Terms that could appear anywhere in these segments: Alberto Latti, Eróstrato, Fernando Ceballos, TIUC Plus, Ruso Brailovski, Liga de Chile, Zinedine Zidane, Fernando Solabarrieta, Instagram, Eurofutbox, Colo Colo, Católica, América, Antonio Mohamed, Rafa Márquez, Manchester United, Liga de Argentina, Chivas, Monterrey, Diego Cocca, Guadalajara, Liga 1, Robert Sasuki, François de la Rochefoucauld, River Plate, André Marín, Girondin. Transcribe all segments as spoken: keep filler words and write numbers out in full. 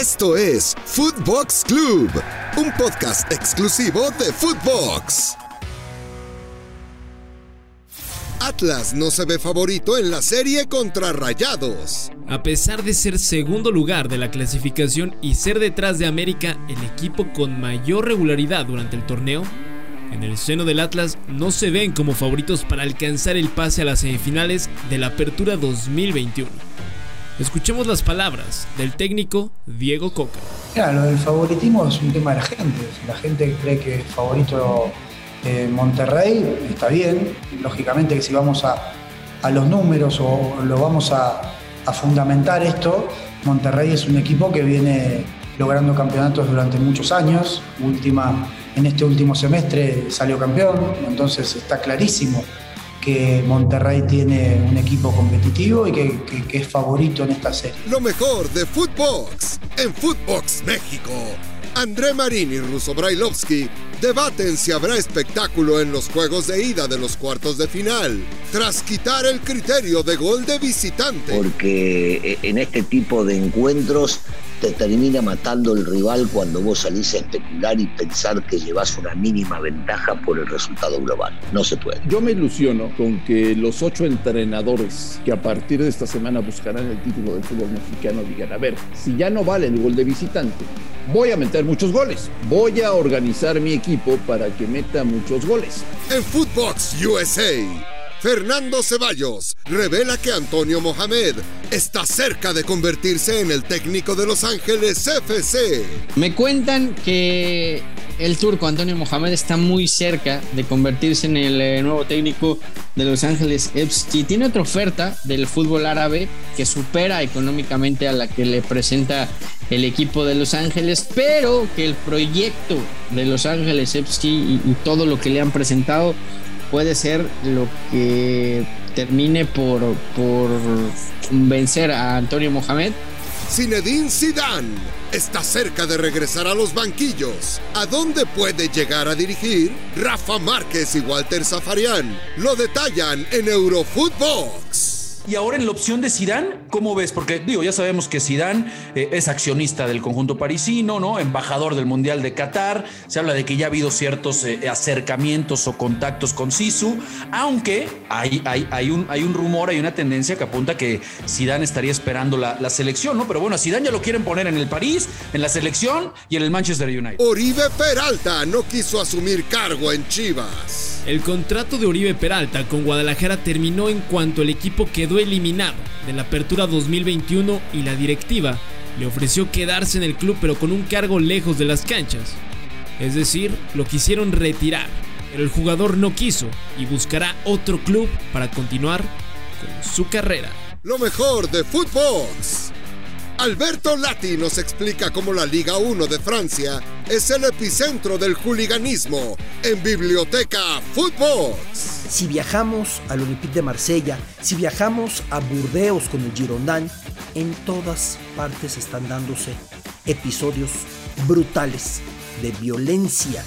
Esto es Futbox Club, un podcast exclusivo de Futbox. Atlas no se ve favorito en la serie contra Rayados. A pesar de ser segundo lugar de la clasificación y ser detrás de América el equipo con mayor regularidad durante el torneo, en el seno del Atlas no se ven como favoritos para alcanzar el pase a las semifinales de la Apertura dos mil veintiuno. Escuchemos las palabras del técnico Diego Cocca. Mira, lo del favoritismo es un tema de la gente. Si la gente cree que es favorito eh, Monterrey, está bien. Lógicamente que si vamos a, a los números o lo vamos a, a fundamentar esto, Monterrey es un equipo que viene logrando campeonatos durante muchos años. Última, en este último semestre salió campeón, entonces está clarísimo que Monterrey tiene un equipo competitivo y que, que, que es favorito en esta serie. Lo mejor de Futbox en Futbox México. André Marín y Ruso Brailovski debaten si habrá espectáculo en los juegos de ida de los cuartos de final, tras quitar el criterio de gol de visitante. Porque en este tipo de encuentros te termina matando el rival cuando vos salís a especular y pensar que llevas una mínima ventaja por el resultado global. No se puede. Yo me ilusiono con que los ocho entrenadores que a partir de esta semana buscarán el título del fútbol mexicano digan, a ver, si ya no vale el gol de visitante, voy a meter muchos goles. Voy a organizar mi equipo para que meta muchos goles. En Futbox U S A... Fernando Ceballos revela que Antonio Mohamed está cerca de convertirse en el técnico de Los Ángeles F C. Me cuentan que el turco Antonio Mohamed está muy cerca de convertirse en el nuevo técnico de Los Ángeles F C. Tiene otra oferta del fútbol árabe que supera económicamente a la que le presenta el equipo de Los Ángeles, pero que el proyecto de Los Ángeles F C y, y todo lo que le han presentado puede ser lo que termine por, por vencer a Antonio Mohamed. Zinedine Zidane está cerca de regresar a los banquillos. ¿A dónde puede llegar a dirigir? Rafa Márquez y Walter Zafarian lo detallan en Eurofutbox. Y ahora en la opción de Zidane, ¿cómo ves? Porque digo, ya sabemos que Zidane eh, es accionista del conjunto parisino, ¿no? Embajador del Mundial de Qatar. Se habla de que ya ha habido ciertos eh, acercamientos o contactos con Zizou, aunque hay, hay, hay, un, hay un rumor, hay una tendencia que apunta que Zidane estaría esperando la, la selección, ¿no? Pero bueno, a Zidane ya lo quieren poner en el París, en la selección y en el Manchester United. Oribe Peralta no quiso asumir cargo en Chivas. El contrato de Oribe Peralta con Guadalajara terminó en cuanto el equipo quedó eliminado de la Apertura dos mil veintiuno y la directiva le ofreció quedarse en el club pero con un cargo lejos de las canchas. Es decir, lo quisieron retirar, pero el jugador no quiso y buscará otro club para continuar con su carrera. Lo mejor de Futbox. Alberto Latti nos explica cómo la Liga uno de Francia es el epicentro del hooliganismo en Biblioteca Futbox. Si viajamos al Olympique de Marsella, si viajamos a Burdeos con el Girondin, en todas partes están dándose episodios brutales de violencia.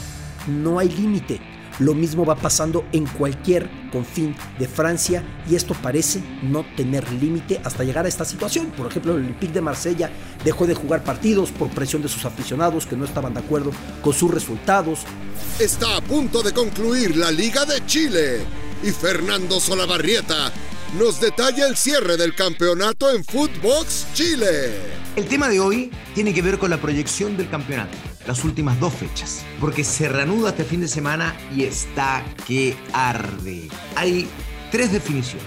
No hay límite. Lo mismo va pasando en cualquier confín de Francia y esto parece no tener límite hasta llegar a esta situación. Por ejemplo, el Olympique de Marsella dejó de jugar partidos por presión de sus aficionados que no estaban de acuerdo con sus resultados. Está a punto de concluir la Liga de Chile y Fernando Solabarrieta nos detalla el cierre del campeonato en Futbox Chile. El tema de hoy tiene que ver con la proyección del campeonato. Las últimas dos fechas, porque se reanuda este fin de semana y está que arde. Hay tres definiciones.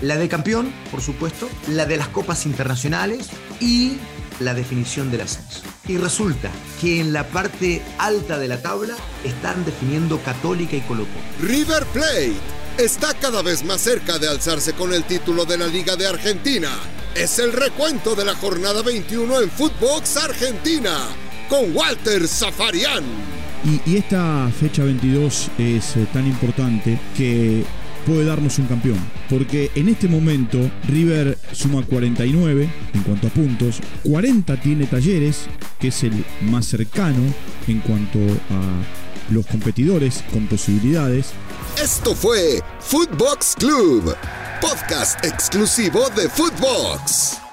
La de campeón, por supuesto, la de las copas internacionales y la definición del ascenso. Y resulta que en la parte alta de la tabla están definiendo Católica y Colo Colo. River Plate está cada vez más cerca de alzarse con el título de la Liga de Argentina. Es el recuento de la jornada veintiuno en Futbox Argentina, con Walter Zafarian. Y, y esta fecha veintidós es eh, tan importante que puede darnos un campeón, porque en este momento River suma cuarenta y nueve en cuanto a puntos, cuarenta tiene Talleres, que es el más cercano en cuanto a los competidores con posibilidades. Esto fue Futbox Club, podcast exclusivo de Futbox.